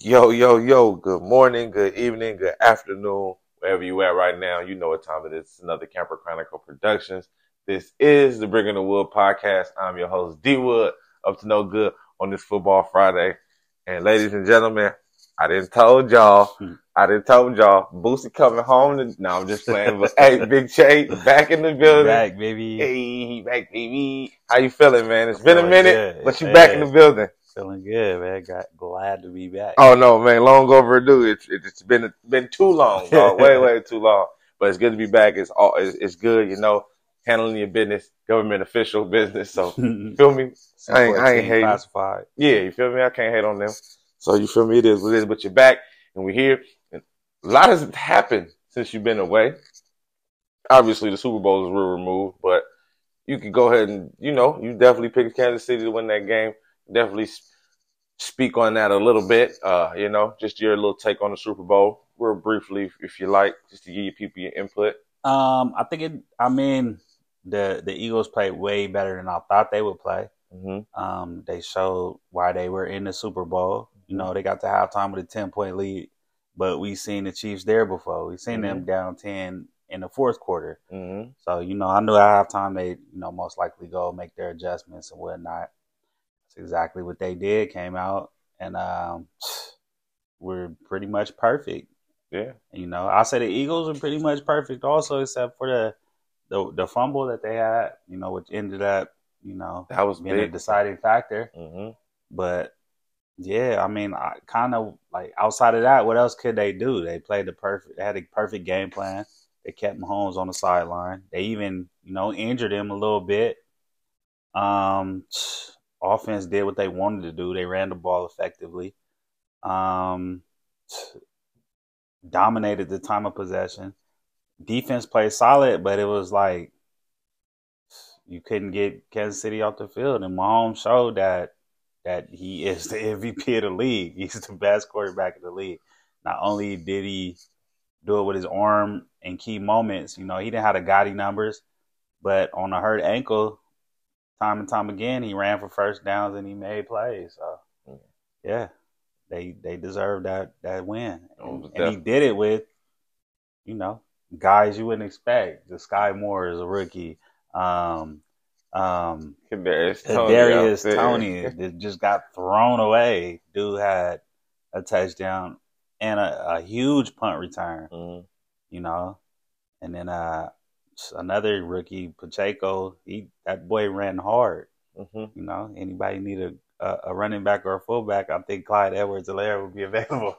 Yo, good morning, good evening, good afternoon, wherever you at right now. You know what time it is. It's another Camper Chronicle Productions. This is the Brick in the Wood podcast. I'm your host, D Wood, up to no good on this Football Friday. And ladies and gentlemen, I done told y'all, Boosie coming home. No, I'm just playing. But hey, Big Chase, back in the building. Back, baby. Hey, back, baby. How you feeling, man? It's been a minute, but you back in the building. Feeling good, man. Glad to be back. Oh no, man, long overdue. It's been too long, dog. way too long. But it's good to be back. It's good, you know, handling your business, government official business. So feel me. I ain't hating. Classified. Yeah, you feel me? I can't hate on them. So you feel me? It is what it is. But you're back, and we're here. And a lot has happened since you've been away. Obviously, the Super Bowl is real removed, but you can go ahead and you definitely picked Kansas City to win that game. Definitely speak on that a little bit, just your little take on the Super Bowl, real briefly, if you like, just to give your people your input. I mean, the Eagles played way better than I thought they would play. Mm-hmm. They showed why they were in the Super Bowl. Mm-hmm. You know, they got to halftime with a 10-point lead, but we've seen the Chiefs there before. We've seen them down 10 in the fourth quarter. Mm-hmm. So, I knew at halftime they, most likely go make their adjustments and whatnot. Exactly what they did, came out, and we're pretty much perfect. Yeah. I say the Eagles were pretty much perfect also, except for the fumble that they had, which ended up, that was being big. A deciding factor. Mm-hmm. But, yeah, I mean, I kind of, like, outside of that, what else could they do? They played they had a perfect game plan. They kept Mahomes on the sideline. They even, injured him a little bit. Offense did what they wanted to do. They ran the ball effectively. Dominated the time of possession. Defense played solid, but it was like you couldn't get Kansas City off the field. And Mahomes showed that he is the MVP of the league. He's the best quarterback of the league. Not only did he do it with his arm in key moments, he didn't have the gaudy numbers, but on a hurt ankle, time and time again, he ran for first downs and he made plays. So, yeah, they deserved that win. And he did it with, guys you wouldn't expect. The Sky Moore is a rookie. Kadarius Toney just got thrown away. Dude had a touchdown and a huge punt return. Mm-hmm. And then another rookie, Pacheco, that boy ran hard. Mm-hmm. Anybody need a running back or a fullback, I think Clyde Edwards-Helaire would be available.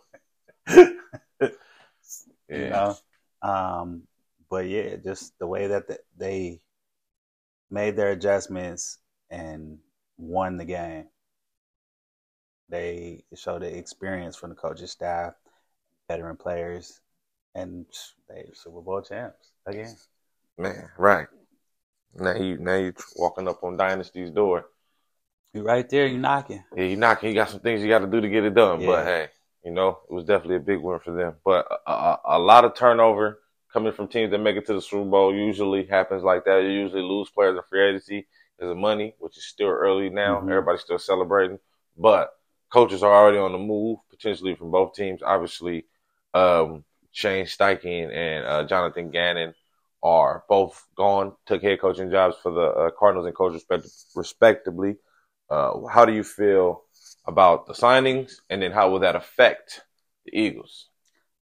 But yeah, just the way that they made their adjustments and won the game. They showed the experience from the coaching staff, veteran players, and they're Super Bowl champs again. Man, right. Now you're walking up on Dynasty's door. You're right there. You're knocking. Yeah, you're knocking. You got some things you got to do to get it done. Yeah. But, hey, it was definitely a big win for them. But a lot of turnover coming from teams that make it to the Super Bowl usually happens like that. You usually lose players in free agency because of money, which is still early now. Mm-hmm. Everybody's still celebrating. But coaches are already on the move, potentially from both teams. Obviously, Shane Steichen and Jonathan Gannon are both gone, took head coaching jobs for the Cardinals and Colts respectively. How do you feel about the signings, and then how will that affect the Eagles?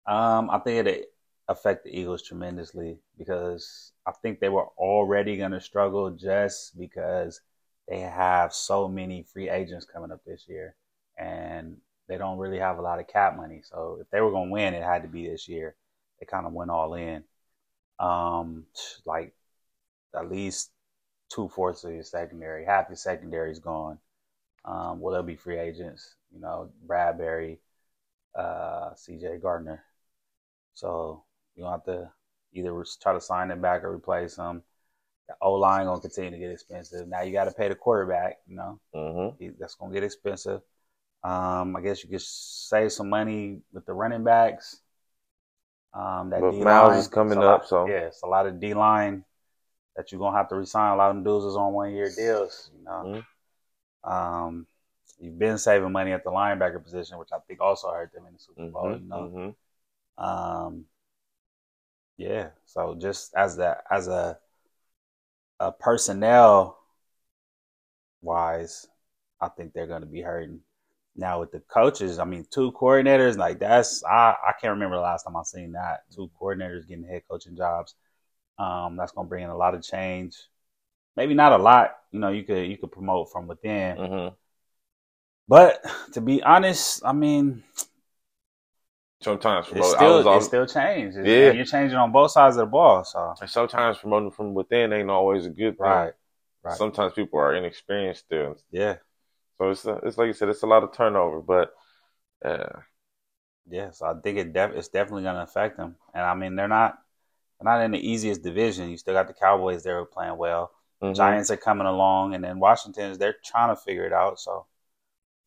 I think it affect the Eagles tremendously because I think they were already going to struggle just because they have so many free agents coming up this year, and they don't really have a lot of cap money. So if they were going to win, it had to be this year. They kind of went all in. Like at least 2/4 of your secondary, half your secondary is gone. Well, there'll be free agents, Bradbury, CJ Gardner. So you'll have to either try to sign them back or replace them. The O-line gonna continue to get expensive. Now you got to pay the quarterback, mm-hmm. That's gonna get expensive. I guess you could save some money with the running backs. That but D-line, Miles is coming up, so yeah, it's a lot of D-line that you're gonna have to resign. A lot of them dudes is on one-year deals, Mm-hmm. You've been saving money at the linebacker position, which I think also hurt them in the Super Bowl. Mm-hmm, you know? Mm-hmm. Yeah. So just as a personnel wise, I think they're going to be hurting. Now with the coaches, I mean, two coordinators, like that's I can't remember the last time I seen that. Two coordinators getting head coaching jobs. That's going to bring in a lot of change. Maybe not a lot. You know, you could promote from within. Mm-hmm. But to be honest, I mean, sometimes promote, it still changes. Yeah, you're changing on both sides of the ball. So and sometimes promoting from within ain't always a good thing. Right. Sometimes people are inexperienced still. Yeah. So it's like you said, it's a lot of turnover. But yeah, so I think it's definitely going to affect them. And I mean, they're not in the easiest division. You still got the Cowboys there who are playing well. Mm-hmm. Giants are coming along, and then Washington's they're trying to figure it out. So.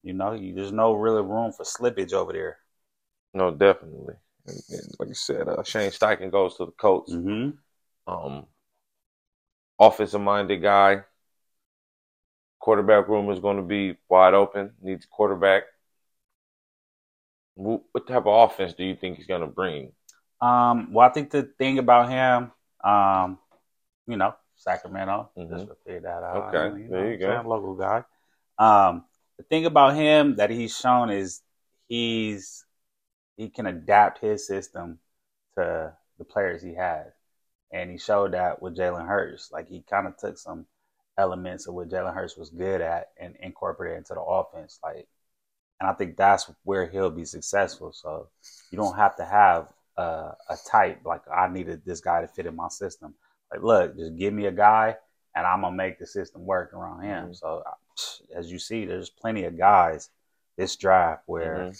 You know, there's no really room for slippage over there. No, definitely. And like you said, Shane Steichen goes to the Colts. Mm-hmm. Offensive-minded guy. Quarterback room is going to be wide open. Needs a quarterback. What type of offense do you think he's going to bring? Well, I think the thing about him, you know, Sacramento. Mm-hmm. Just to figure that out. Okay, there you go. Local guy. The thing about him that he's shown is he can adapt his system to the players he has. And he showed that with Jalen Hurts. Like, he kind of took some elements of what Jalen Hurts was good at and incorporated into the offense. Like, and I think that's where he'll be successful. So you don't have to have a type. Like, I needed this guy to fit in my system. Like, look, just give me a guy, and I'm going to make the system work around him. Mm-hmm. So as you see, there's plenty of guys this draft where mm-hmm.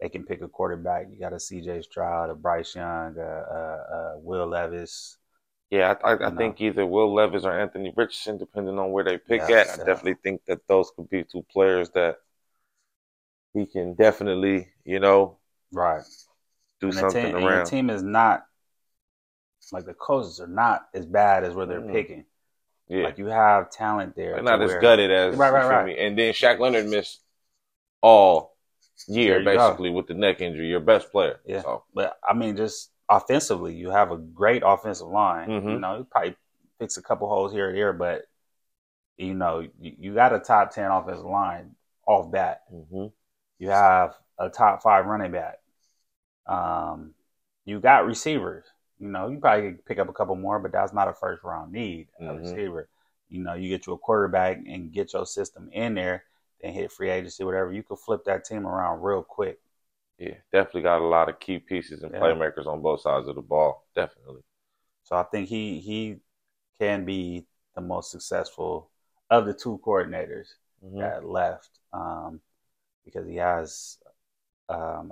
they can pick a quarterback. You got a C.J. Stroud, a Bryce Young, a Will Levis. Yeah, I think either Will Levis or Anthony Richardson, depending on where they pick at. I definitely think that those could be two players that he can definitely, you know, do something around. And the team is not, like the coaches are not as bad as where they're picking. Yeah. Like, you have talent there. They're not as gutted as right. And then Shaq Leonard missed all year, basically, with the neck injury. Your best player. Yeah. So. But, I mean, just offensively, you have a great offensive line. Mm-hmm. You know, you probably fix a couple holes here and there, but, you know, you got a top 10 offensive line off bat. Mm-hmm. You have a top 5 running back. You got receivers. You know, you probably could pick up a couple more, but that's not a first-round need of a receiver. You know, you get you a quarterback and get your system in there, then hit free agency, whatever. You could flip that team around real quick. Yeah, definitely got a lot of key pieces and playmakers on both sides of the ball, definitely. So I think he can be the most successful of the two coordinators that left because he has a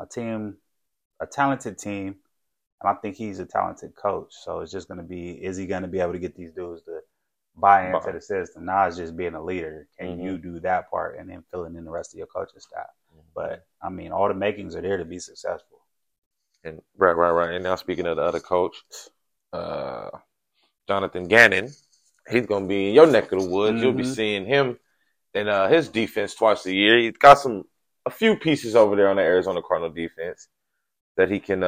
talented team. I think he's a talented coach. So it's just going to be, is he going to be able to get these dudes to buy into the system? Now it's just being a leader. Can you do that part and then filling in the rest of your coaching staff? Mm-hmm. But, I mean, all the makings are there to be successful. And right. And now speaking of the other coach, Jonathan Gannon, he's going to be in your neck of the woods. Mm-hmm. You'll be seeing him and his defense twice a year. He's got a few pieces over there on the Arizona Cardinal defense that he can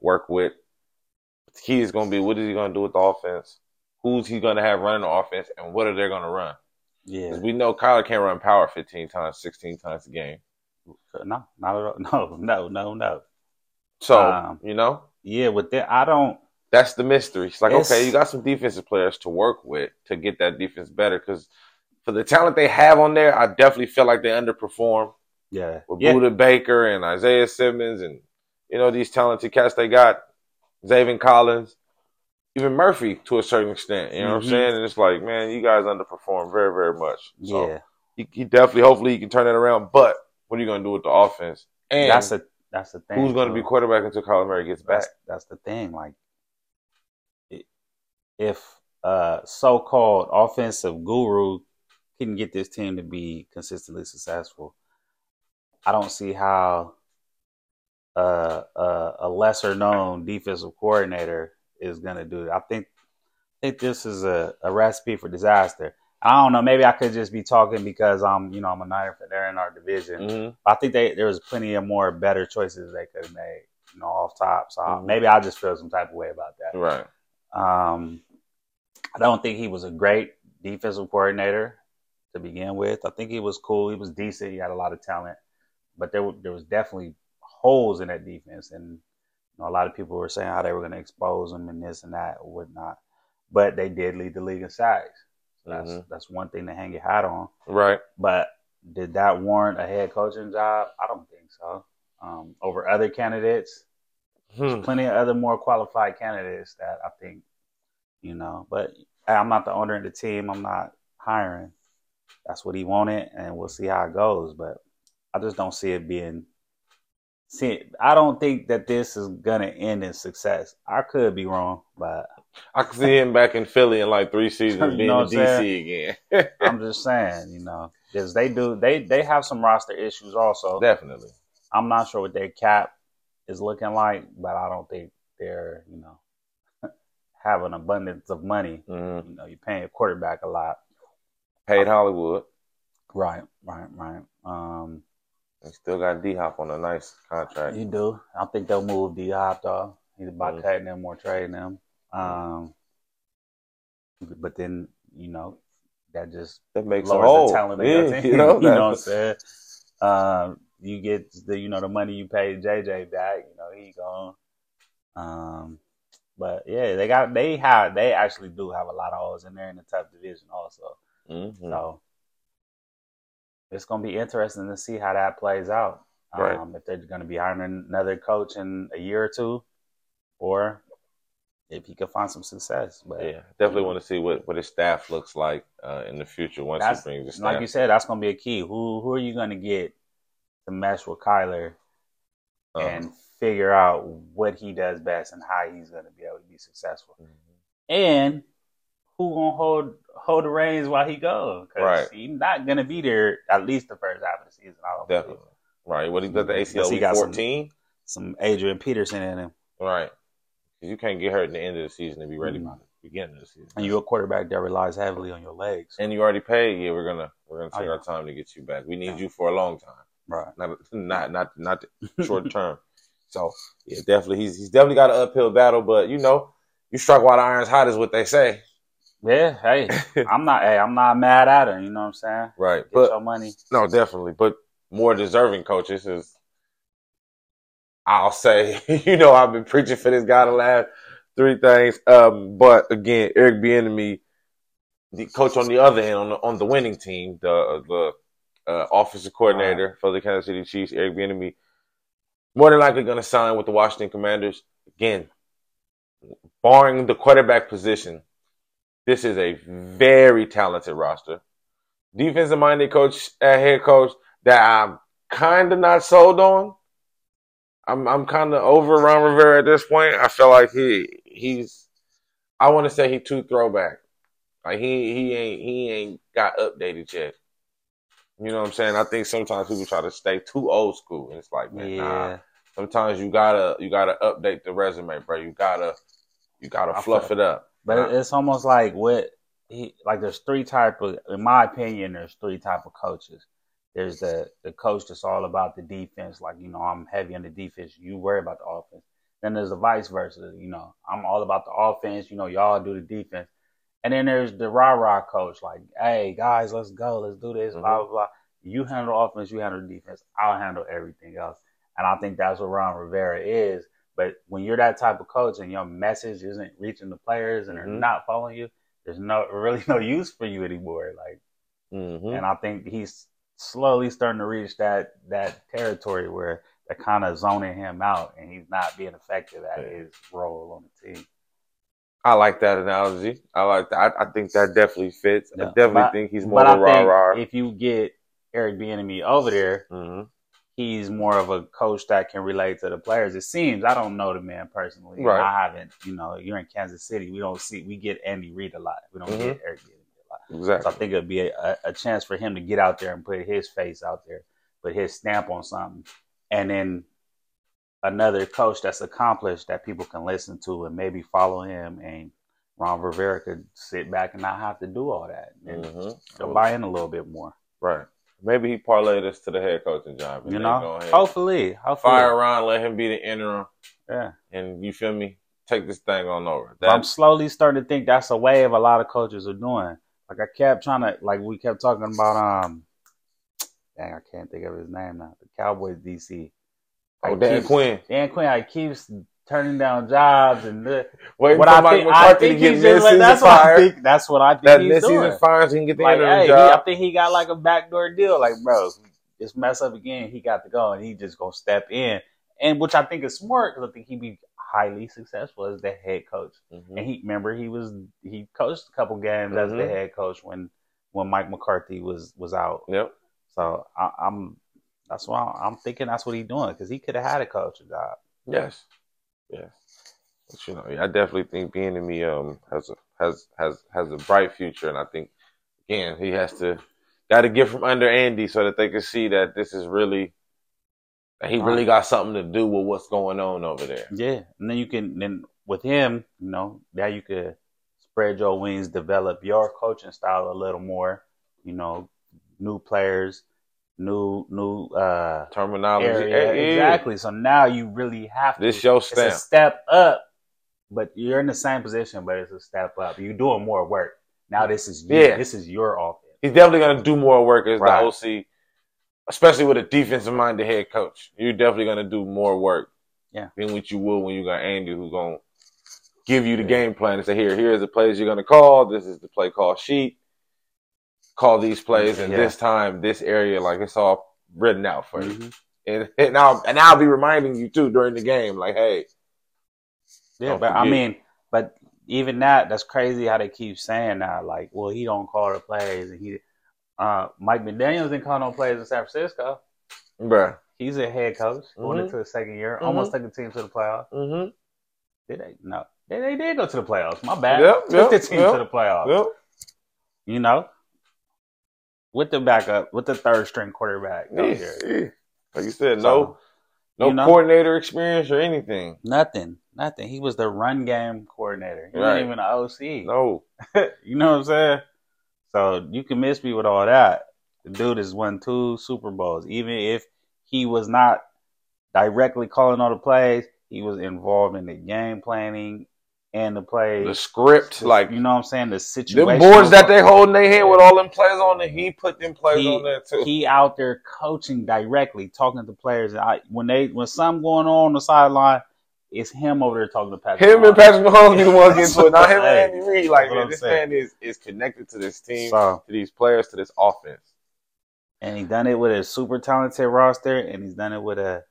work with. The key is going to be, what is he going to do with the offense? Who's he going to have running the offense? And what are they going to run? Yeah. Because we know Kyler can't run power 15 times, 16 times a game. No, not at all. No. So, you know? Yeah, with that, I don't. That's the mystery. It's like, okay, you got some defensive players to work with to get that defense better. Because for the talent they have on there, I definitely feel like they underperform. Yeah. With Buda Baker and Isaiah Simmons and, you know, these talented cats they got, Zaven Collins, even Murphy to a certain extent. You know what I'm saying? And it's like, man, you guys underperform very, very much. So he definitely, hopefully, he can turn that around. But what are you going to do with the offense? And that's the thing. Who's going to be quarterback until Kyler Murray gets back? That's the thing. Like, if so-called offensive guru can get this team to be consistently successful, I don't see how a lesser-known defensive coordinator is going to do it. I think this is a recipe for disaster. I don't know. Maybe I could just be talking because I'm a Niner, but they're in our division. Mm-hmm. I think there was plenty of more better choices they could have made, off top. So mm-hmm. maybe I just feel some type of way about that. Right. I don't think he was a great defensive coordinator to begin with. I think he was cool. He was decent. He had a lot of talent, but there was definitely holes in that defense, and a lot of people were saying how they were going to expose him and this and that or whatnot. But they did lead the league in sacks. That's one thing to hang your hat on. Right. But did that warrant a head coaching job? I don't think so. Over other candidates, there's plenty of other more qualified candidates that I think, but I'm not the owner of the team. I'm not hiring. That's what he wanted, and we'll see how it goes. But I just don't see it being – I don't think that this is going to end in success. I could be wrong, but – I could see him back in Philly in like 3 seasons being in D.C. again. I'm just saying, because they have some roster issues also. Definitely. I'm not sure what their cap is looking like, but I don't think they're, have an abundance of money. Mm-hmm. You're paying your quarterback a lot. Paid Hollywood. Right. They still got D Hop on a nice contract. You do. I think they'll move D Hop, though. He's about cutting them or trading them. But then that just makes lowers the talent. You know what I'm saying? You get the the money you paid JJ back. He gone. But yeah, they actually do have a lot of holes, and they're in the top division also. Mm-hmm. So it's gonna be interesting to see how that plays out. Right. If they're gonna be hiring another coach in a year or two, or if he could find some success. But yeah, definitely want to see what his staff looks like in the future once he brings his staff. Like you said, that's going to be a key. Who are you going to get to mesh with Kyler and figure out what he does best and how he's going to be able to be successful? Mm-hmm. And who going to hold the reins while he goes? Because he's not going to be there at least the first half of the season. I don't definitely. Believe. Right. What he got the ACL week 14? Some Adrian Peterson in him. Right. You can't get hurt in the end of the season and be ready by the beginning of the season. And you're a quarterback that relies heavily on your legs. And you already paid. Yeah, we're gonna take our time to get you back. We need you for a long time, right? Not short term. So yeah, definitely he's definitely got an uphill battle. But you strike while the iron's hot is what they say. Yeah, hey, I'm not mad at him. You know what I'm saying? Right. Get your money. No, definitely. But more deserving coaches is. I'll say, I've been preaching for this guy the last three things. But again, Eric Bieniemy, the coach on the other end, on the winning team, the offensive coordinator for the Kansas City Chiefs, Eric Bieniemy, more than likely going to sign with the Washington Commanders. Again, barring the quarterback position, this is a very talented roster. Defensive-minded head coach that I'm kind of not sold on. I'm kind of over Ron Rivera at this point. I feel like I want to say he's too throwback. Like he ain't got updated yet. You know what I'm saying? I think sometimes people try to stay too old school, and it's like, man, nah. Sometimes you gotta update the resume, bro. You gotta fluff it up. But it's almost like there's three type of coaches. There's the coach that's all about the defense, like, I'm heavy on the defense. You worry about the offense. Then there's the vice versa, I'm all about the offense. Y'all do the defense. And then there's the rah-rah coach, like, hey, guys, let's go. Let's do this, blah, blah, blah. You handle offense, you handle defense. I'll handle everything else. And I think that's what Ron Rivera is. But when you're that type of coach and your message isn't reaching the players and they're not following you, there's really no use for you anymore. Like, and I think he's slowly starting to reach that territory where they're kind of zoning him out, and he's not being effective at his role on the team. I like that analogy. I like that. I think that definitely fits. Yeah. I definitely think he's more of a rah-rah. If you get Eric Bieniemy over there, he's more of a coach that can relate to the players. It seems. I don't know the man personally. Right. I haven't. You're in Kansas City. We get Andy Reid a lot. We don't get Eric Bieniemy. Exactly. So I think it'd be a chance for him to get out there and put his face out there, put his stamp on something, and then another coach that's accomplished that people can listen to and maybe follow him and Ron Rivera could sit back and not have to do all that. And they'll buy in a little bit more. Right. Maybe he parlayed this to the head coaching job. You know, hopefully. Fire Ron, let him be the interim. Yeah. And you feel me? Take this thing on over. I'm slowly starting to think that's a wave a lot of coaches are doing. Like, I kept trying to, like, we kept talking about, dang, I can't think of his name now. The Cowboys DC. Dan Quinn. Dan Quinn, I keep turning down jobs and I think that's what he's doing. Fires, he can get the interim job. I think he got like a backdoor deal. Like, bro, just mess up again. He got to go, and he just gonna step in. And which I think is smart because I think he'd be highly successful as the head coach. And he coached a couple games as the head coach when Mike McCarthy was out. Yep. So I'm thinking that's what he's doing because he could have had a coaching job. Yes. Yeah, but, you know, I definitely think Bieniemy has a bright future, and I think again he got to get from under Andy so that they can see that this is really really got something to do with what's going on over there. Yeah, and then you can with him, you know, now you could spread your wings, develop your coaching style a little more. You know, new players. New terminology. Exactly. So now you really have to. This your step. It's a step up, but you're in the same position, but it's a step up. You're doing more work. Now this is you. Yeah. This is your offense. He's definitely going to do more work as the OC, especially with a defensive-minded head coach. You're definitely going to do more work than what you would when you got Andy, who's going to give you the game plan and say, here's the plays you're going to call. This is the play call sheet. Call these plays, and this time, this area, like it's all written out for you. And I'll be reminding you too during the game, like, hey, but even that's crazy how they keep saying that, like, well, he don't call the plays, and he Mike McDaniels didn't call no plays in San Francisco, bruh. He's a head coach going into the second year, almost took the team to the playoffs. Did they? No, they did go to the playoffs. My bad. Took the team to the playoffs. You know. With the backup, with the third-string quarterback. Like you said, no coordinator experience or anything. Nothing. He was the run game coordinator. He wasn't even an OC. No. You know what I'm saying? So you can miss me with all that. The dude has won 2 Super Bowls. Even if he was not directly calling all the plays, he was involved in the game planning. And the play, the script, like, you know what I'm saying, the situation. The boards that they hold in their hand with all them plays on it, he put them plays on there too. He out there coaching directly, talking to players. When something going on the sideline, it's him over there talking to Patrick. Him and Patrick Mahomes be the ones getting to it. Not him and Andy Reid. Like, man, this man is connected to this team, to these players, to this offense. And he done it with a super talented roster, and he's done it with a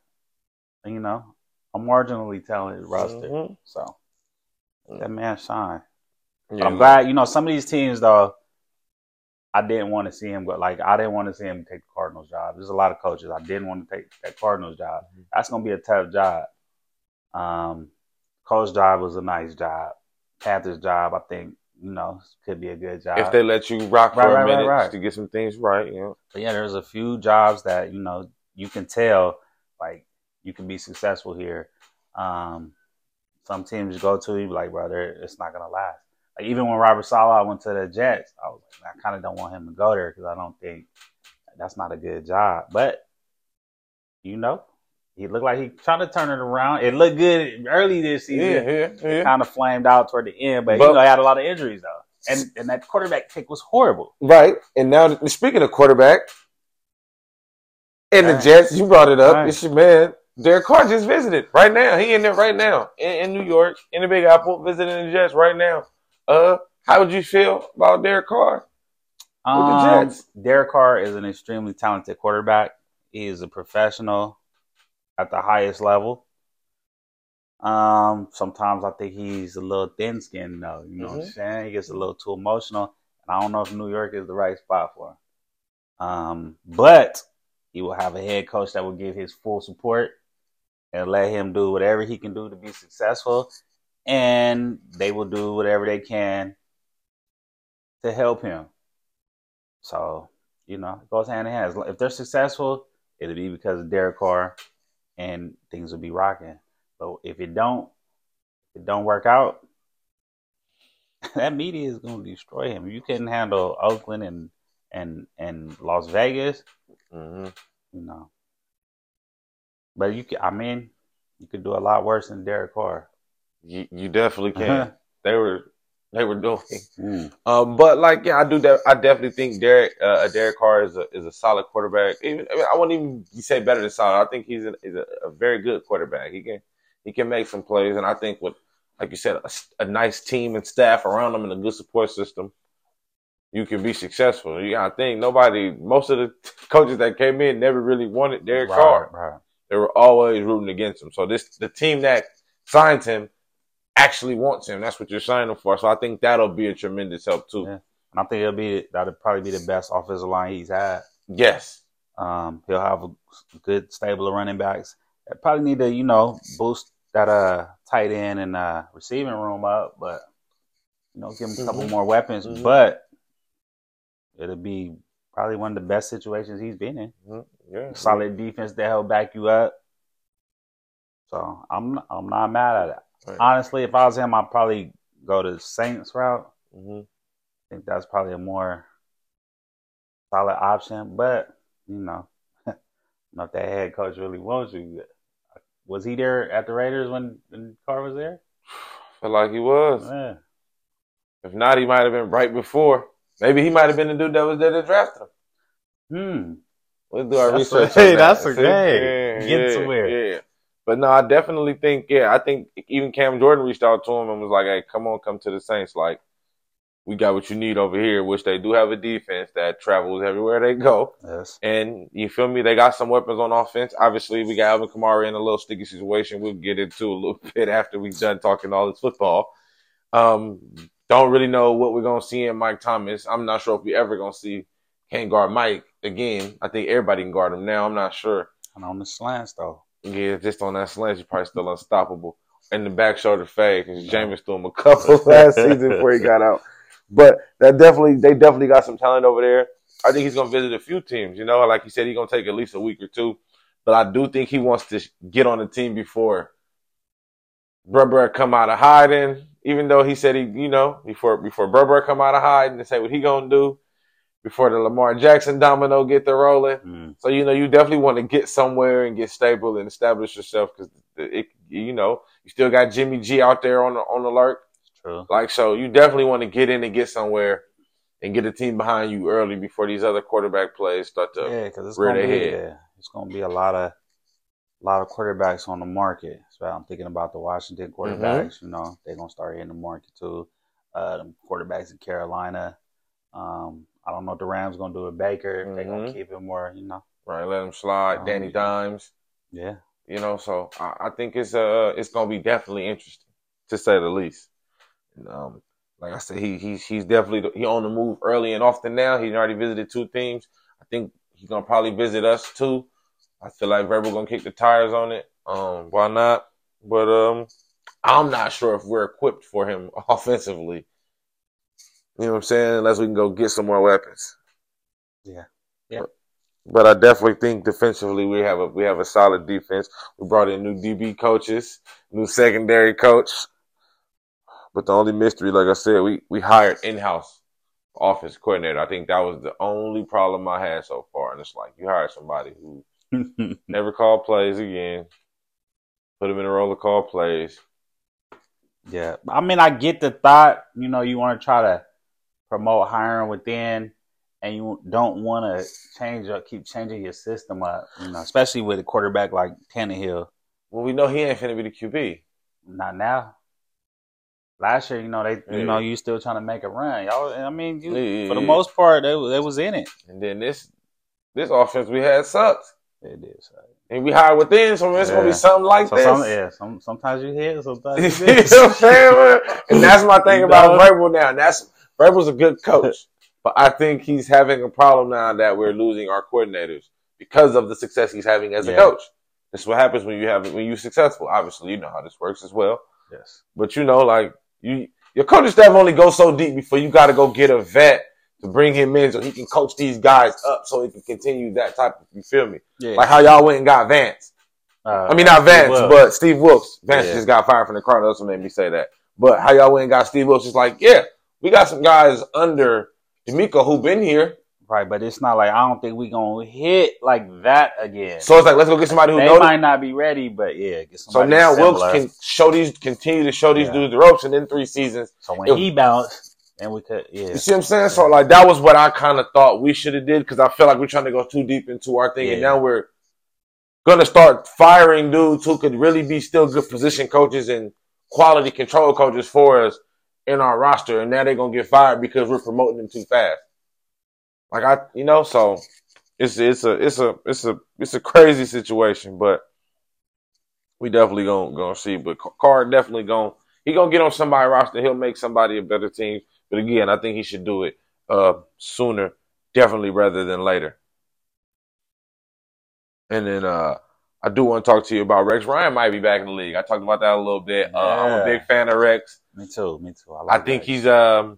marginally talented roster. So. That man shine. Yeah, I'm glad. You know, some of these teams, though, I didn't want to see him, but, like, I didn't want to see him take the Cardinals job. There's a lot of coaches I didn't want to take that Cardinals job. That's going to be a tough job. Coach job was a nice job. Panthers job, I think, you know, could be a good job. If they let you rock for a minute to get some things right. Yeah. But, yeah, there's a few jobs that, you know, you can tell, like, you can be successful here. Some teams you go to, you be like, brother, it's not going to last. Like, even when Robert Saleh went to the Jets, I was like, I kind of don't want him to go there because I don't think that's not a good job. But, you know, he looked like he trying to turn it around. It looked good early this season. It kind of flamed out toward the end, but you know, he had a lot of injuries, though. And that quarterback pick was horrible. Right. And now, speaking of quarterback, and the Jets, you brought it up. Dang. It's your man. Derek Carr just visited right now. He in there right now in New York, in the Big Apple, visiting the Jets right now. How would you feel about Derek Carr with the Jets? Derek Carr is an extremely talented quarterback. He is a professional at the highest level. Sometimes I think he's a little thin-skinned, though. You know what I'm saying? He gets a little too emotional. And I don't know if New York is the right spot for him. But he will have a head coach that will give his full support and let him do whatever he can do to be successful, and they will do whatever they can to help him. So, you know, it goes hand in hand. If they're successful, it'll be because of Derek Carr, and things will be rocking. But if it don't work out, that media is going to destroy him. You couldn't handle Oakland and Las Vegas, you know. But you can, I mean, you could do a lot worse than Derek Carr. You definitely can. They were doing. But like, yeah, I definitely think Derek Carr is a solid quarterback. I wouldn't even say better than solid. I think he's a very good quarterback. He can make some plays, and I think with, like you said, a nice team and staff around him and a good support system, you can be successful. Yeah, I think most of the coaches that came in never really wanted Derek Carr. Right. They were always rooting against him. So the team that signs him actually wants him. That's what you're signing for. So I think that'll be a tremendous help too. Yeah. And I think that'll probably be the best offensive line he's had. Yes. He'll have a good stable of running backs. They probably need to, boost that tight end and receiving room up, but give him a couple more weapons. Mm-hmm. But it'll be probably one of the best situations he's been in. Mm-hmm. Yeah. Solid defense that will back you up. So I'm not mad at it. Right. Honestly, if I was him, I'd probably go to Saints route. Mm-hmm. I think that's probably a more solid option. But, I don't know if that head coach really wants you. Was he there at the Raiders when Carr was there? I feel like he was. Yeah. If not, he might have been right before. Maybe he might have been the dude that was there to draft him. Let's do our research. Hey, that's a game. Get to where. Yeah. But no, I definitely think, I think even Cam Jordan reached out to him and was like, hey, come to the Saints. Like, we got what you need over here, which they do have a defense that travels everywhere they go. Yes. And you feel me? They got some weapons on offense. Obviously, we got Alvin Kamara in a little sticky situation. We'll get into a little bit after we're done talking all this football. Don't really know what we're going to see in Mike Thomas. I'm not sure if we ever going to see can't guard Mike again. I think everybody can guard him now. I'm not sure. And on the slants, though. Yeah, just on that slant, you're probably still unstoppable. And the back shoulder fade, because Jameis threw him a couple last season before he got out. But they definitely got some talent over there. I think he's going to visit a few teams. Like you said, he's going to take at least a week or two. But I do think he wants to get on the team before Brubber come out of hiding, even though he said before Brubber come out of hiding and say what he going to do. Before the Lamar Jackson domino get the rolling. So, you definitely want to get somewhere and get stable and establish yourself because, you still got Jimmy G out there on the lurk. True. Like, so you definitely want to get in and get somewhere and get a team behind you early before these other quarterback plays start to rear their head. Yeah, it's going to be a lot of quarterbacks on the market. So I'm thinking about the Washington quarterbacks. They're going to start hitting the market too. Them quarterbacks in Carolina. I don't know if the Rams going to do a Baker. They're going to keep him more, Right, let him slide. Danny Dimes. Yeah. So I think it's going to be definitely interesting, to say the least. And, like I said, he's definitely – he on the move early and often now. He's already visited two teams. I think he's going to probably visit us too. I feel like Vrabel going to kick the tires on it. Why not? But I'm not sure if we're equipped for him offensively. You know what I'm saying? Unless we can go get some more weapons. Yeah. Yeah. But I definitely think defensively we have a solid defense. We brought in new DB coaches, new secondary coach. But the only mystery, like I said, we hired in-house offense coordinator. I think that was the only problem I had so far. And it's like you hired somebody who never called plays again, put him in a roll of call plays. Yeah. I mean, I get the thought, you want to try to promote hiring within, and you don't want to keep changing your system up, especially with a quarterback like Tannehill. Well, we know he ain't finna be the QB. Not now. Last year, you still trying to make a run. Y'all, for the most part, they was in it. And then this offense we had sucked. It did suck. And we hired within, so it's going to be something like this. Sometimes you hear, sometimes you miss. And that's my thing about Vrabel now. Vrabel's a good coach, but I think he's having a problem now that we're losing our coordinators because of the success he's having as a coach. This is what happens when you're successful. Obviously, you know how this works as well. Yes. But your coaching staff only goes so deep before you got to go get a vet to bring him in so he can coach these guys up so he can continue that type of, you feel me? Yeah. Like how y'all went and got Vance. Not Vance, but Steve Wilkes. Vance just got fired from the Cardinals, so made me say that. But how y'all ain't got Steve Wilkes? It's like, yeah, we got some guys under DeMeco who've been here. Right, but it's not like I don't think we're going to hit like that again. So it's like, let's go get somebody who knows. They might not be ready, but yeah, get somebody similar. So now Wilkes can show these, continue to show these dudes the ropes, and in 3 seasons. So when he bounced, and we could, You see what I'm saying? So like, that was what I kind of thought we should have did, because I feel like we're trying to go too deep into our thing, and now we're going to start firing dudes who could really be still good position coaches and quality control coaches for us in our roster, and now they're going to get fired because we're promoting them too fast. Like so it's a crazy situation, but we definitely gonna see. But Carr definitely gonna get on somebody's roster. He'll make somebody a better team. But again, I think he should do it sooner, definitely rather than later. And then I do want to talk to you about Rex Ryan might be back in the league. I talked about that a little bit. Yeah. I'm a big fan of Rex. Me too. I think Rex.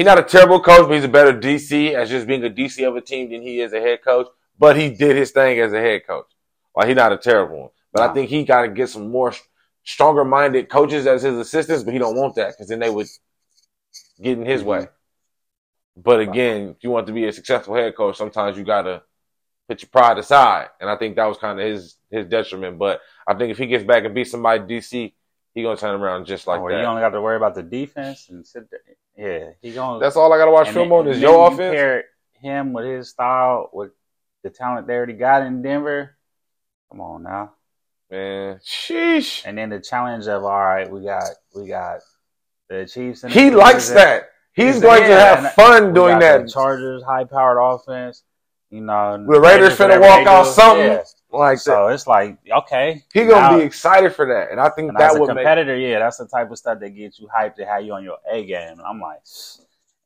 He's not a terrible coach, but he's a better DC as just being a DC of a team than he is a head coach. But he did his thing as a head coach. Like, he's not a terrible one. But I think he got to get some more stronger-minded coaches as his assistants, but he don't want that because then they would get in his way. But, again, if you want to be a successful head coach, sometimes you got to put your pride aside. And I think that was kind of his detriment. But I think if he gets back and beats somebody DC, he's going to turn around just like that. You only got to worry about the defense and sit there. Yeah, he gonna. That's all I gotta watch film on is your offense. Compare him with his style, with the talent they already got in Denver. Come on now, man. Sheesh. And then the challenge of all right, we got the Chiefs. And he likes that. He's going to have fun doing that. The Chargers, high-powered offense. You know, the Raiders finna walk out something like that. So it's like okay, he gonna be excited for that, and I think that would competitor. Yeah, that's the type of stuff that gets you hyped to have you on your A game. And I'm like,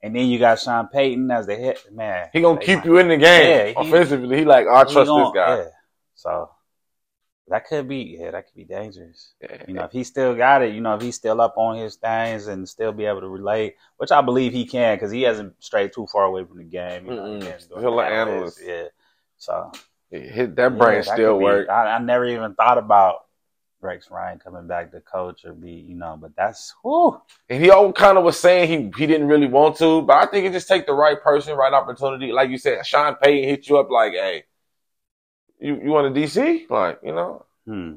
and then you got Sean Payton as the hit man. He gonna keep you in the game offensively. He like I trust this guy. Yeah. So that could be dangerous. Yeah. You know, if he still got it, you know, if he's still up on his things and still be able to relate, which I believe he can because he hasn't strayed too far away from the game. You know, he'll an analyst. Yeah. So. Hit that brain still work. I never even thought about Rex Ryan coming back to coach or be, you know, but that's who. And he all kind of was saying he didn't really want to, but I think it just take the right person, right opportunity. Like you said, Sean Payton hit you up like, hey, you want a DC? Like, you know. I'll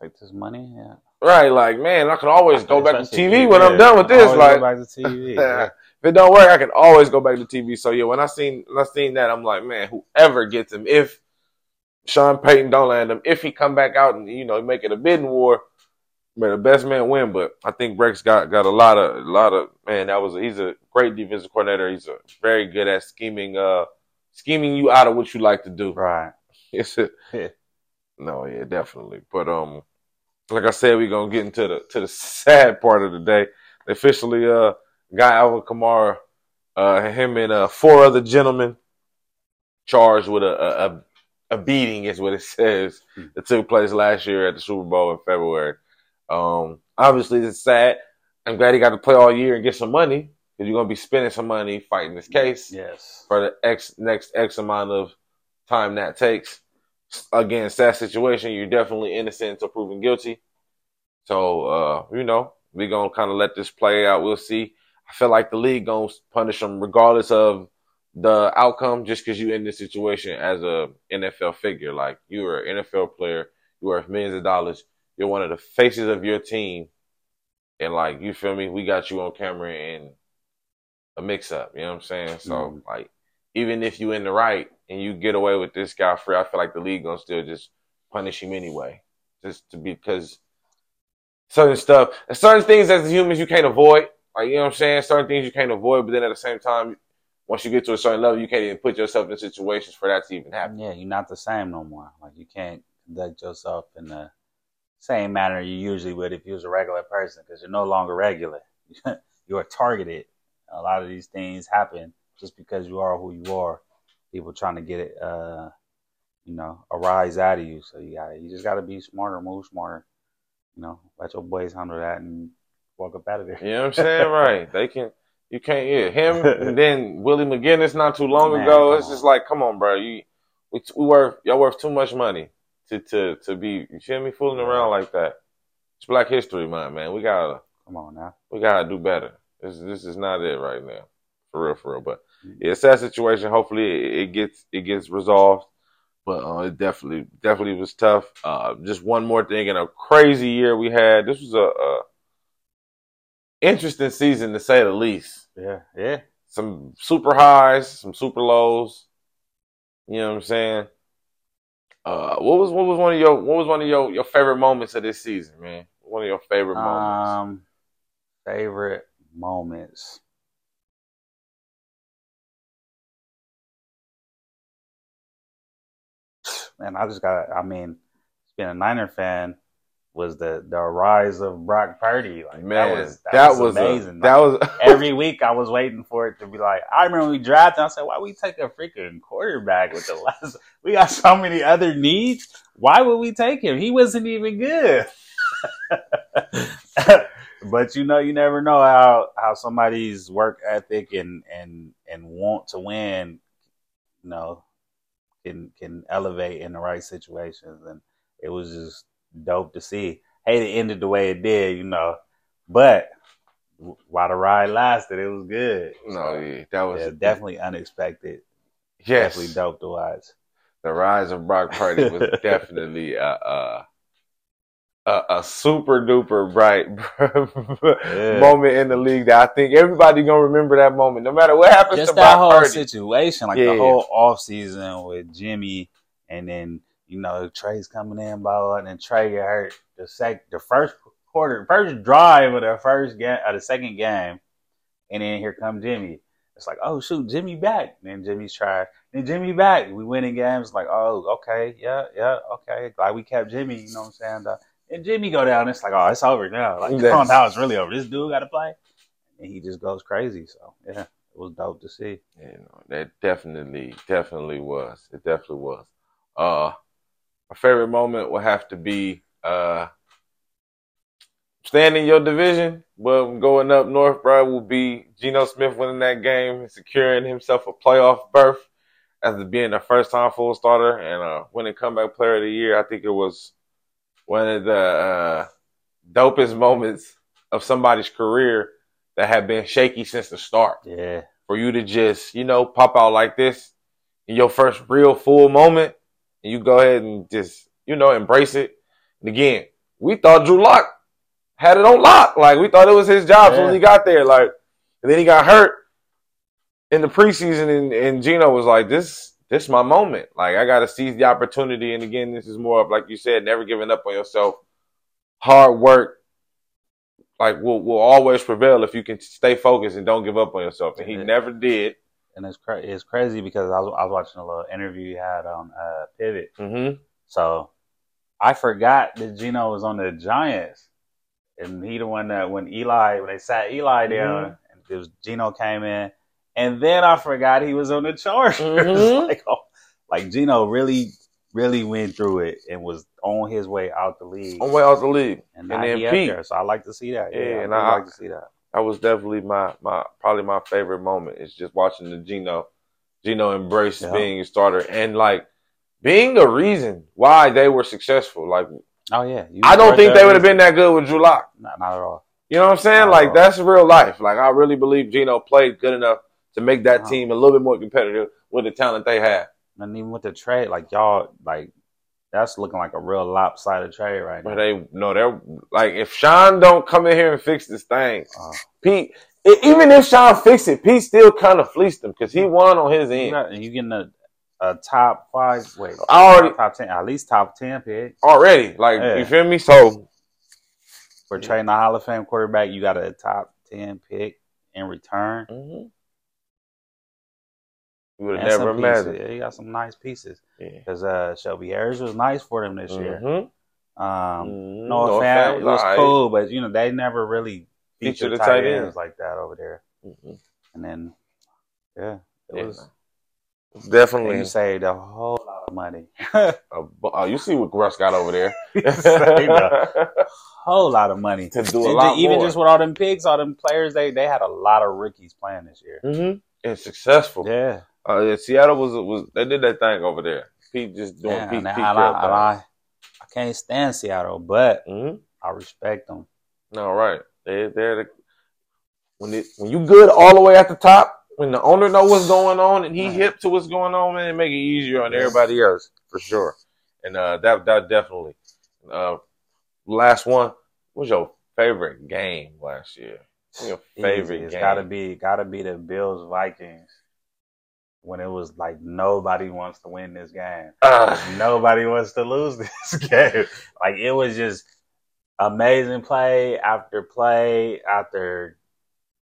take this money, yeah. Right, like, man, I can always go back to TV when I'm done with this. Like, go back to TV. If it don't work, I can always go back to TV. So, yeah, when I seen that, I'm like, man, whoever gets him, if Sean Payton don't land him. If he come back out and, you know, make it a bidding war, man, the best man win. But I think Rex got a lot of man, he's a great defensive coordinator. He's very good at scheming you out of what you like to do. Right. Definitely. But like I said, we're gonna get into the sad part of the day. They officially got Alvin Kamara, him and 4 other gentlemen charged with a beating is what it says. That took place last year at the Super Bowl in February. Obviously, it's sad. I'm glad he got to play all year and get some money because you're going to be spending some money fighting this case for the next amount of time that takes. Again, sad situation. You're definitely innocent until proven guilty. So, you know, we're going to kind of let this play out. We'll see. I feel like the league going to punish him regardless of the outcome, just because you in this situation as a NFL figure, like you are an NFL player, you are millions of dollars, you're one of the faces of your team, and like you feel me, we got you on camera in a mix-up. You know what I'm saying? So like, even if you in the right and you get away with this guy free, I feel like the league gonna still just punish him anyway, because certain stuff, and certain things as humans you can't avoid. Like you know what I'm saying? Certain things you can't avoid, but then at the same time. Once you get to a certain level, you can't even put yourself in situations for that to even happen. Yeah, you're not the same no more. Like, you can't conduct yourself in the same manner you usually would if you was a regular person because you're no longer regular. You are targeted. A lot of these things happen just because you are who you are. People trying to get it, you know, a rise out of you. So you just got to be smarter, move smarter. You know, let your boys handle that and walk up out of there. You know what I'm saying? Right. They can. You can't, him and then Willie McGinnis not too long ago. It's just like, come on, bro. Y'all worth too much money to be, you feel me, fooling around like that. It's Black History Month, man. We got to Come on now. We got to do better. This is not it right now. For real. But it's that situation. Hopefully it gets resolved. But it definitely was tough. Just one more thing in a crazy year we had. This was a interesting season, to say the least. Yeah. Some super highs, some super lows. You know what I'm saying? What was one of your favorite moments of this season, man? One of your favorite moments. Favorite moments. Man, just being a Niner fan was the rise of Brock Purdy. Like, man, that was amazing. Every week I was waiting for it to be like, I remember we drafted, I said, why we take a freaking quarterback with the last? We got so many other needs. Why would we take him? He wasn't even good. But you never know how somebody's work ethic and want to win, can elevate in the right situations, and it was just dope to see. Hate it ended the way it did, but while the ride lasted, it was good. Definitely unexpected. Yes, definitely dope to watch. The rise of Brock Purdy was definitely a super duper bright moment in the league that I think everybody gonna remember that moment, no matter what happens. Just to that whole Purdy situation, the whole offseason with Jimmy, and then Trey's coming in, blah blah, and then Trey got hurt. The first quarter, first drive of the first game, of the second game, and then here comes Jimmy. It's like, oh shoot, Jimmy back. And then Jimmy's tried. Then Jimmy back. We winning games. Like, oh okay, yeah, okay. Glad we kept Jimmy. You know what I'm saying? And Jimmy go down, it's like, oh, it's over now. Like, come on, now it's really over. This dude got to play. And he just goes crazy. So, yeah, it was dope to see. Yeah, that definitely was. It definitely was. My favorite moment would have to be staying in your division, but going up north, bro, will be Geno Smith winning that game and securing himself a playoff berth after being the first-time full starter and winning comeback player of the year. I think it was one of the dopest moments of somebody's career that had been shaky since the start. Yeah. For you to just, pop out like this in your first real full moment, and you go ahead and just, embrace it. And again, we thought Drew Lock had it on lock. Like, we thought it was his job when he got there. Like, and then he got hurt in the preseason, and Geno was like, this is my moment. Like, I got to seize the opportunity. And again, this is more of, like you said, never giving up on yourself. Hard work, like, will always prevail if you can stay focused and don't give up on yourself. And he never did. And it's crazy because I was watching a little interview he had on Pivot. Mm-hmm. So I forgot that Geno was on the Giants. And he the one that when they sat Eli down, and it was Geno came in. And then I forgot he was on the Chargers. Mm-hmm. like Geno really, really went through it and was on his way out the league. And then Pete. So I like to see that. Yeah, I like to see that. That was definitely probably my favorite moment. It's just watching the Geno embrace being a starter and being a reason why they were successful. Like, oh yeah, I don't think they would have been that good with Drew Lock. Not at all. You know what I'm saying? Like, that's real life. Like, I really believe Geno played good enough to make that team a little bit more competitive with the talent they have. And even with the trade, that's looking like a real lopsided trade right now. But they're like, if Sean don't come in here and fix this thing, Pete, even if Sean fixed it, Pete still kind of fleeced him because he won on his end. And you getting a top five, top 10 pick. Already. Like, you feel me? So, for trading a Hall of Fame quarterback, you got a top 10 pick in return. Mm-hmm. You would have never imagined. Yeah, you got some nice pieces. Because Shelby Harris was nice for them this year. It was cool, but they never really featured the tight ends like that over there. Mm-hmm. And then, it was definitely. You saved a whole lot of money. You see what Russ got over there? A whole lot of money to do a lot. Even more. Just with all them picks, all them players, they had a lot of rookies playing this year. Mm-hmm. And successful. Yeah. Seattle was they did that thing over there. Pete just doing Pete. I can't stand Seattle, but I respect them. No, right. When you good all the way at the top, when the owner know what's going on and he hip to what's going on, man, it make it easier on everybody else for sure. And that definitely. Last one. What's your favorite game last year? What's your favorite game? It's gotta be the Bills Vikings. When it was like nobody wants to win this game, nobody wants to lose this game. Like it was just amazing play after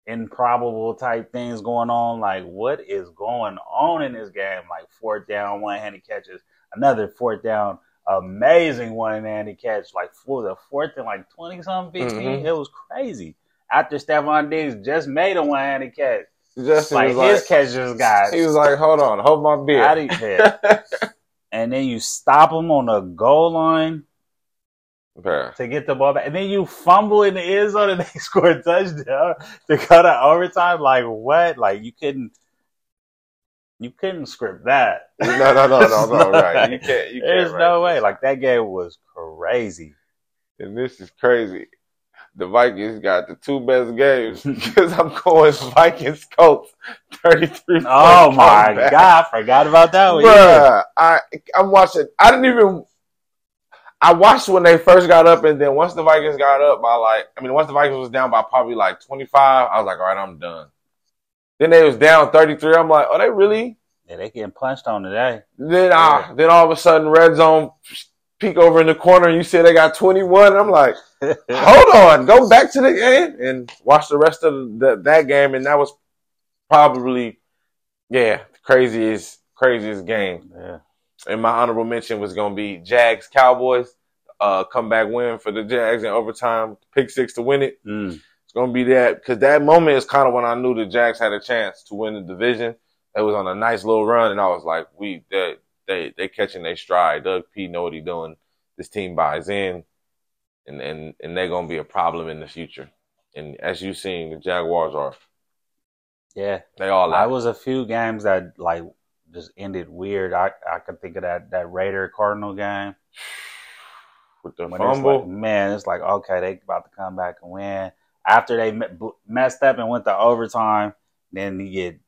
improbable type things going on. Like what is going on in this game? Like 4th down, one-handed catches, another 4th down, amazing one-handed catch. Like the 4th and like 20-something, 15. Mm-hmm. It was crazy. After Stephon Diggs just made a one-handed catch. Justin like his catch just got. He was like, "Hold on, hold my beer." And then you stop him on the goal line to get the ball back, and then you fumble in the end zone and they score a touchdown to go to overtime. Like what? Like you couldn't script that. No. Right? You can't. There's no way. Like that game was crazy. And this is crazy. The Vikings got the 2 best games because I'm going Vikings Colts 33. Oh my comeback. God, I forgot about that one. Bruh, I'm watching. I watched when they first got up, and then once the Vikings got up by once the Vikings was down by probably like 25, I was like, all right, I'm done. Then they was down 33. I'm like, oh, they really? Yeah, they getting punched on today. Then all of a sudden, red zone. Peek over in the corner and you see they got 21. I'm like, hold on, go back to the game and watch the rest of that game. And that was probably, the craziest game. Yeah. And my honorable mention was going to be Jags Cowboys, comeback win for the Jags in overtime, pick 6 to win it. Mm. It's going to be that because that moment is kind of when I knew the Jags had a chance to win the division. They was on a nice little run, and I was like, They catching their stride. Doug P know what he doing. This team buys in, and they're gonna be a problem in the future. And as you've seen, the Jaguars are. Yeah, they all. Like, I was a few games that like just ended weird. I could think of that Raider Cardinal game with the fumble. It's like, man, it's like okay, they about to come back and win after they messed up and went to overtime. Then you get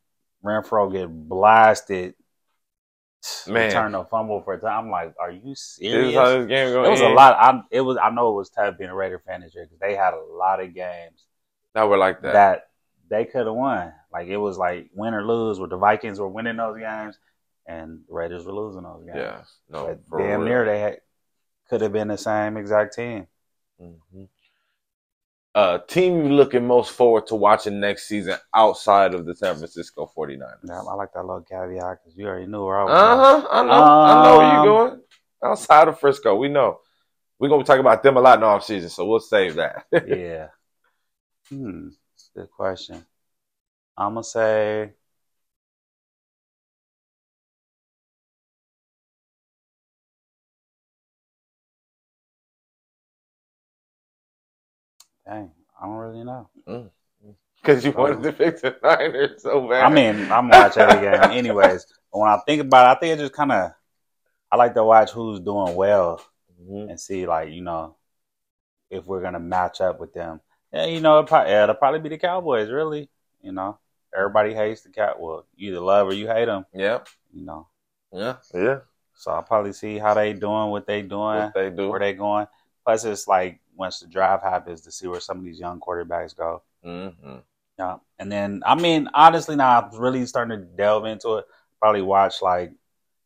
Renfro get blasted. Man, turn a fumble for a time. I'm like, are you serious? This is how this game going. It was a lot. I know it was tough being a Raider fan this year because they had a lot of games that were like that they could have won. Like it was like win or lose, where the Vikings were winning those games and the Raiders were losing those games. Yeah, no, but damn real. Near they could have been the same exact team. Mm-hmm. Team you looking most forward to watching next season outside of the San Francisco 49ers? Now, I like that little caveat because you already knew where I was going. I know where you're going. Outside of Frisco, we know. We're going to be talking about them a lot in the offseason, so we'll save that. Yeah. Good question. I'm going to say dang, I don't really know. Because you wanted to pick the Niners so bad. I mean, I'm watching every game anyways. But when I think about it, I think it just kind of – I like to watch who's doing well and see, like, you know, if we're going to match up with them. Yeah, you know, it'll probably be the Cowboys, really. You know, everybody hates the Cowboys. Well, you either love or you hate them. Yeah. You know. Yeah. So I'll probably see how they doing, what they do. Where they going. Plus, it's like once the draft happens to see where some of these young quarterbacks go. Mm-hmm. Yeah. And then, I mean, honestly, now I'm really starting to delve into it. Probably watch, like,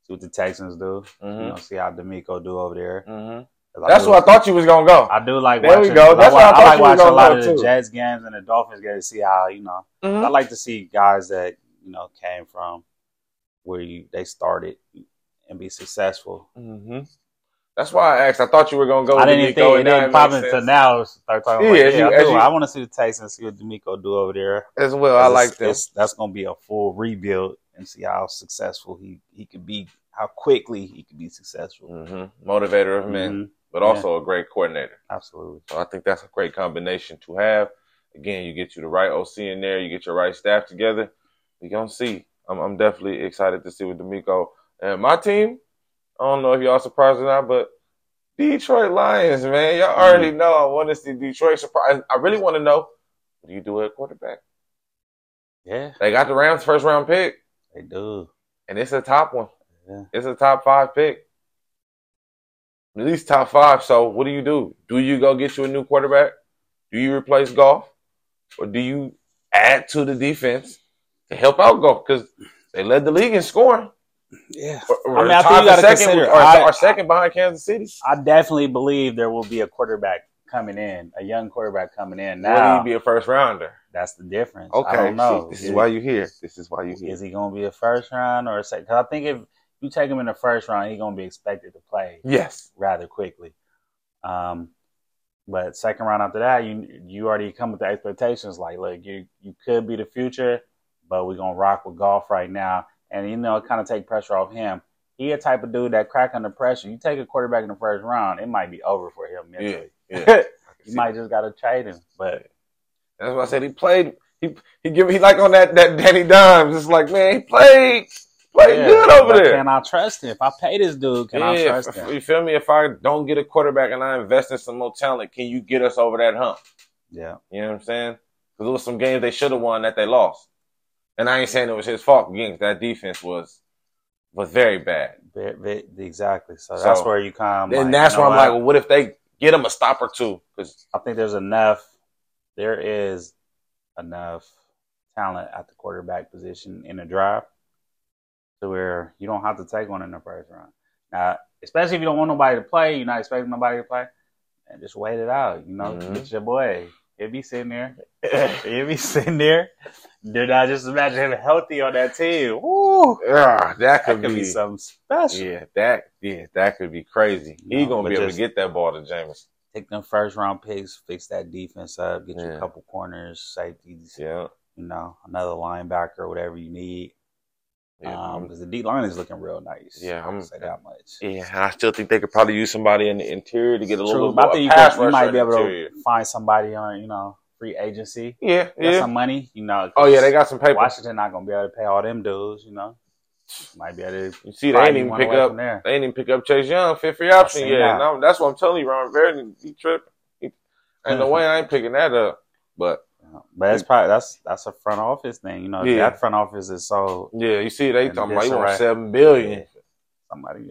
see what the Texans do. Mm-hmm. You know, see how DeMeco do over there. Mm-hmm. That's what I thought you was going to go. I do like there watching. There we go. That's what I like watching a lot of the Jets games and the Dolphins games to see how, you know. Mm-hmm. I like to see guys that, you know, came from where they started and be successful. Mm-hmm. That's why I asked. I thought you were going to go with DeMeco. I didn't think it didn't pop until now. Start talking about I want to see the Texans and see what DeMeco do over there. As well, I like that. That's going to be a full rebuild and see how successful he could be, how quickly he could be successful. Mm-hmm. Motivator of men, but also a great coordinator. Absolutely. So I think that's a great combination to have. Again, you get you the right OC in there. You get your right staff together. We're going to see. I'm definitely excited to see what DeMeco and my team. I don't know if y'all surprised or not, but Detroit Lions, man. Y'all already know I want to see Detroit surprise. I really want to know, what do you do at quarterback? Yeah. They got the Rams' first round pick. They do. And it's a top one. Yeah. It's a top five pick. At least top five. So what do you do? Do you go get you a new quarterback? Do you replace Goff? Or do you add to the defense to help out Goff? Because they led the league in scoring. Yeah. I mean, I think you got to consider. Or second behind Kansas City. I definitely believe there will be a quarterback coming in, a young quarterback coming in. Now, will he be a first rounder? That's the difference. Okay. I don't know. This is why you're here. This is why you're here. Is he going to be a first round or a second? Because I think if you take him in the first round, he's going to be expected to play rather quickly. But second round after that, you already come with the expectations. Like, look, you could be the future, but we're going to rock with Goff right now. And, you know, it kind of take pressure off him. He a type of dude that crack under pressure. You take a quarterback in the first round, it might be over for him mentally. Yeah. You might just got to trade him. But that's why I said he played. He like on that Danny Dimes. It's like, man, he played good over there. Can I trust him? If I pay this dude, can I trust him? You feel me? If I don't get a quarterback and I invest in some more talent, can you get us over that hump? Yeah. You know what I'm saying? Because there was some games they should have won that they lost. And I ain't saying it was his fault. That defense was very bad. Exactly. So that's where you come. Like, and that's where I'm like, well, what if they get him a stop or two? Because I think there is enough talent at the quarterback position in the draft to where you don't have to take one in the first round. Now, especially if you don't want nobody to play, you're not expecting nobody to play, and just wait it out. You know, It's your boy. He'll be sitting there. Dude, I just imagine him healthy on that team. Woo! Yeah, that could be something special. Yeah, that could be crazy. He's going to be able to get that ball to Jameis. Take them first-round picks, fix that defense up, get you a couple corners, safeties, you know, another linebacker, whatever you need. Because the D-line is looking real nice. Yeah, I'm going to say that much. Yeah, and I still think they could probably use somebody in the interior to get a little bit more pass rush. You might be able to find somebody on, you know, free agency. Yeah, got some money, you know. Oh, yeah, they got some paper. Washington not going to be able to pay all them dudes, you know. Might be able to. You see, they ain't even pick up Chase Young, fifth-free option yet. That. No, that's what I'm telling you, Ron Rivera. He tripping. Ain't no way I ain't picking that up. But it's probably that's a front office thing, you know. Yeah. That front office is so. Yeah, you see, they talking about you want $7 billion. Yeah. Somebody,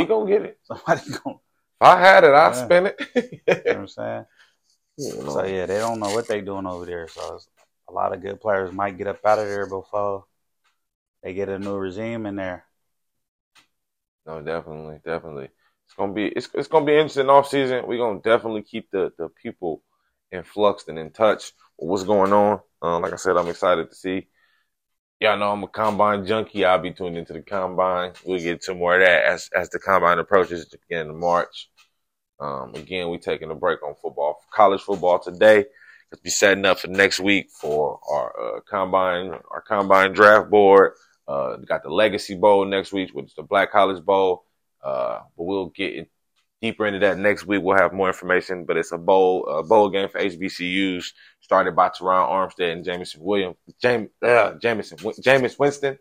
he gonna get it. If I had it, I'd spend it. You know what I'm saying? Yeah. So yeah, they don't know what they doing over there. So a lot of good players might get up out of there before they get a new regime in there. No, definitely. It's gonna be interesting off season. We're gonna definitely keep the people in flux and in touch with what's going on. Like I said, I'm excited to see. Y'all know I'm a combine junkie. I'll be tuned into the combine. We'll get to more of that as the combine approaches the beginning of March. Again, we're taking a break on college football today. We'll be setting up for next week for our combine draft board. We got the Legacy Bowl next week, which is the Black College Bowl. But we'll get deeper into that next week. We'll have more information, but it's a bowl game for HBCUs started by Teron Armstead and Jameis Winston.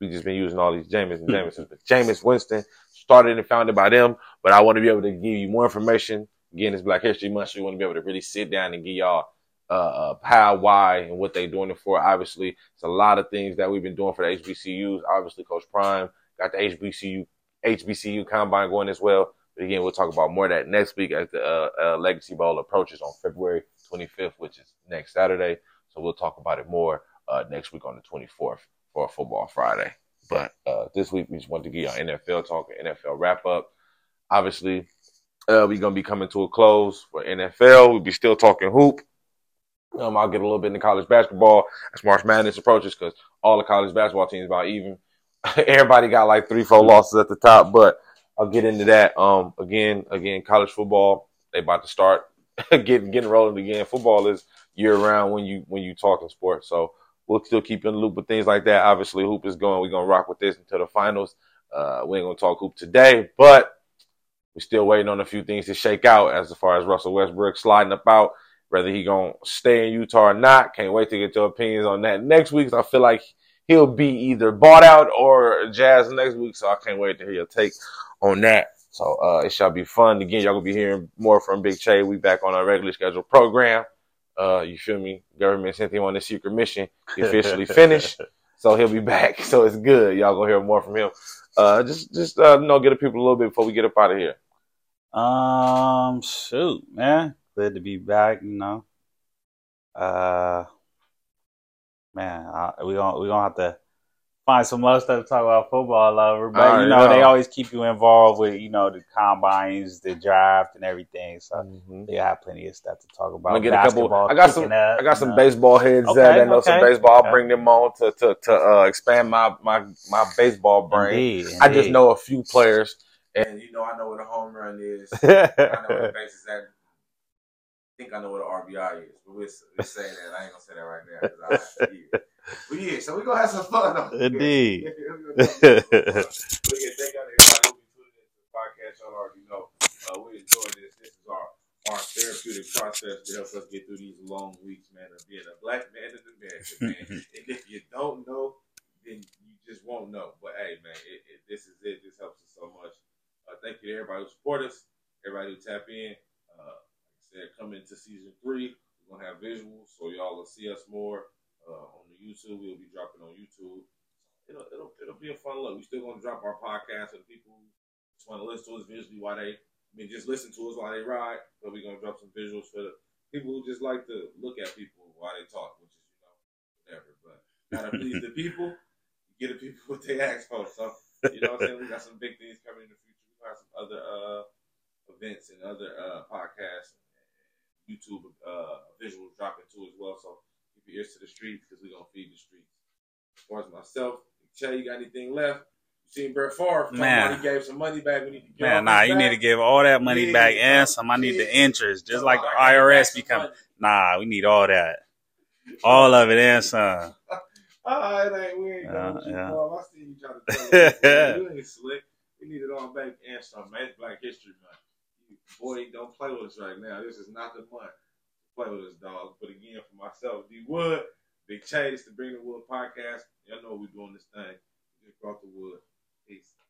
We've just been using all these Jameis and Jameis, but Jameis Winston started and founded by them. But I want to be able to give you more information. Again, it's Black History Month, so we want to be able to really sit down and give y'all how, why, and what they're doing it for. Obviously, it's a lot of things that we've been doing for the HBCUs. Obviously, Coach Prime got the HBCU combine going as well. But again, we'll talk about more of that next week as the Legacy Bowl approaches on February 25th, which is next Saturday. So we'll talk about it more next week on the 24th for Football Friday. But this week, we just wanted to give y'all NFL talk, NFL wrap-up. Obviously, we're going to be coming to a close for NFL. We'll be still talking hoop. I'll get a little bit into college basketball as March Madness approaches because all the college basketball teams about even. Everybody got like 3-4 losses at the top, but I'll get into that. Again, college football, they about to start getting rolling again. Football is year-round when you talking sports. So we'll still keep in the loop with things like that. Obviously, hoop is going. We're going to rock with this until the finals. We ain't going to talk hoop today, but we're still waiting on a few things to shake out as far as Russell Westbrook sliding up out, whether he going to stay in Utah or not. Can't wait to get your opinions on that next week. I feel like he'll be either bought out or Jazz next week, so I can't wait to hear your take on that. So it shall be fun. Again, y'all going to be hearing more from Big Chase. We back on our regular scheduled program. You feel me? Government sent him on this secret mission. He officially finished. So he'll be back. So it's good. Y'all going to hear more from him. Just you know, get the people a little bit before we get up out of here. Shoot, man. Glad to be back, you know. Man, we gonna have to find some other stuff to talk about football over, but you know, they always keep you involved with, you know, the combines, the draft, and everything. So they have plenty of stuff to talk about. I'm gonna get a couple. I got some baseball heads that know some baseball. I'll bring them on to expand my baseball brain. Indeed. I just know a few players, and you know, I know what a home run is. I know what a base is at. I think I know what an RBI is, but we're saying that. I ain't gonna say that right now. But yeah, so we're gonna have some fun on here. Indeed. But yeah, thank y'all everybody who be tuning into the podcast. Y'all already know. We enjoy this. This is our therapeutic process to help us get through these long weeks, man, of being a black man in America, man. And if you don't know, then you just won't know. But hey, man, this is it. This helps us so much. Thank you to everybody who support us, everybody who tap in. They're coming to season 3. We're gonna have visuals, so y'all will see us more on the YouTube. We'll be dropping on YouTube. It'll be a fun look. We still gonna drop our podcast for the people who just want to listen to us visually while they, just listen to us while they ride. But we're gonna drop some visuals for the people who just like to look at people while they talk, which is whatever. But gotta please the people, get the people what they ask for. So you know what I'm saying. We got some big things coming in the future. We got some other events and other podcasts. YouTube visuals dropping too as well. So keep your ears to the streets because we're gonna feed the streets. As far as myself, Che, you got anything left? You seen Brett Favre? Man, he gave some money back. We need to give you need to give all that money back and some. I need the interest, just like the IRS become. Nah, we need all that, all of it and some. It ain't weird. I see you trying to tell us. You ain't slick. We need it all back and some, man. It's Black History Month. Boy, don't play with us right now. This is not the month to play with us, dog. But again, for myself, D Wood, Big Chase, the Bring the Wood podcast. Y'all know we're doing this thing. Just brought the wood. Peace.